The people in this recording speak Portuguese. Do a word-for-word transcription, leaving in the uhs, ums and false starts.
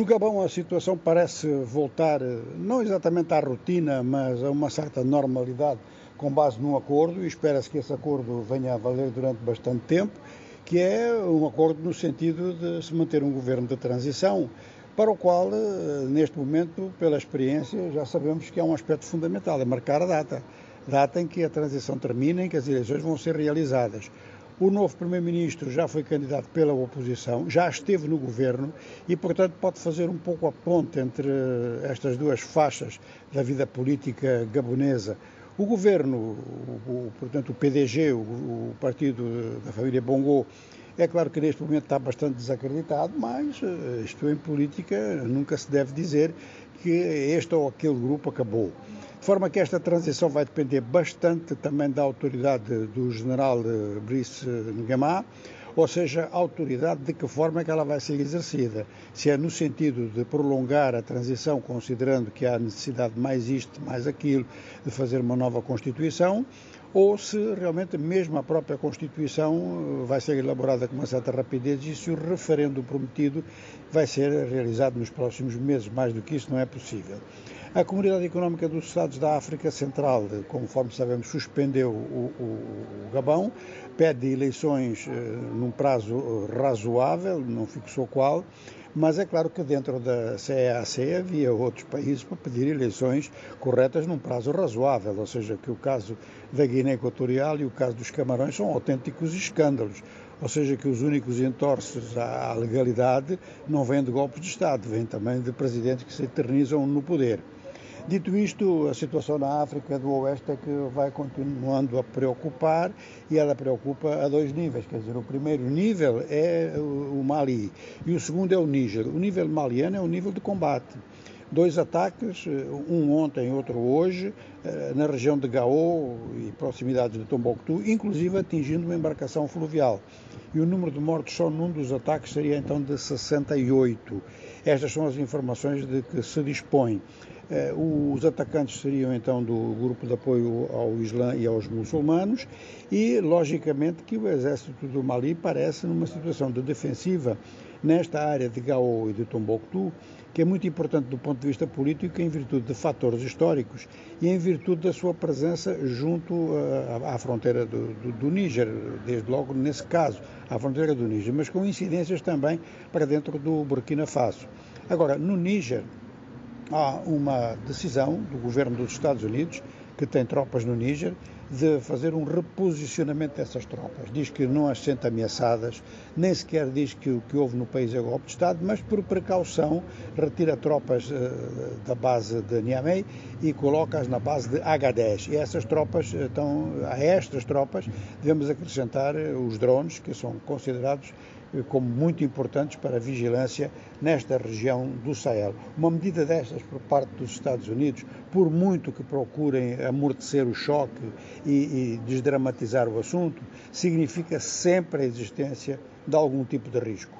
No Gabão a situação parece voltar, não exatamente à rotina, mas a uma certa normalidade com base num acordo, e espera-se que esse acordo venha a valer durante bastante tempo, que é um acordo no sentido de se manter um governo de transição, para o qual, neste momento, pela experiência, já sabemos que há um aspecto fundamental, é marcar a data, data em que a transição termina, em que as eleições vão ser realizadas. O novo primeiro-ministro já foi candidato pela oposição, já esteve no governo e, portanto, pode fazer um pouco a ponte entre estas duas faixas da vida política gabonesa. O governo, o, portanto, o P D G, o, o partido da família Bongo, é claro que neste momento está bastante desacreditado, mas isto em política nunca se deve dizer que este ou aquele grupo acabou. De forma que esta transição vai depender bastante também da autoridade do general Brice Nguema, ou seja, a autoridade de que forma é que ela vai ser exercida. Se é no sentido de prolongar a transição, considerando que há necessidade de mais isto, mais aquilo, de fazer uma nova Constituição, ou se realmente mesmo a própria Constituição vai ser elaborada com uma certa rapidez e se o referendo prometido vai ser realizado nos próximos meses. Mais do que isso não é possível. A Comunidade Económica dos Estados da África Central, conforme sabemos, suspendeu o, o, o Gabão, pede eleições eh, num prazo razoável, não fixou qual, mas é claro que dentro da C E A C havia outros países para pedir eleições corretas num prazo razoável, ou seja, que o caso da Guiné-Equatorial e o caso dos Camarões são autênticos escândalos, ou seja, que os únicos entorces à legalidade não vêm de golpes de Estado, vêm também de presidentes que se eternizam no poder. Dito isto, a situação na África do Oeste é que vai continuando a preocupar, e ela preocupa a dois níveis, quer dizer, o primeiro nível é o Mali e o segundo é o Níger. O nível maliano é o nível de combate. Dois ataques, um ontem, outro hoje, na região de Gao e proximidades de Tombouctou, inclusive atingindo uma embarcação fluvial. E o número de mortos só num dos ataques seria então de sessenta e oito. Estas são as informações de que se dispõe. Os atacantes seriam então do grupo de apoio ao Islã e aos muçulmanos e, logicamente, que o exército do Mali parece numa situação de defensiva nesta área de Gao e de Tombouctou, que é muito importante do ponto de vista político em virtude de fatores históricos e em virtude da sua presença junto à fronteira do, do, do Níger, desde logo nesse caso, à fronteira do Níger, mas com incidências também para dentro do Burkina Faso. Agora, no Níger, há uma decisão do governo dos Estados Unidos, que tem tropas no Níger, de fazer um reposicionamento dessas tropas. Diz que não as sente ameaçadas, nem sequer diz que o que houve no país é golpe de Estado, mas por precaução retira tropas uh, da base de Niamey e coloca-as na base de Agadez. E essas tropas estão, a estas tropas devemos acrescentar os drones, que são considerados como muito importantes para a vigilância nesta região do Sahel. Uma medida destas por parte dos Estados Unidos, por muito que procurem amortecer o choque e, e desdramatizar o assunto, significa sempre a existência de algum tipo de risco.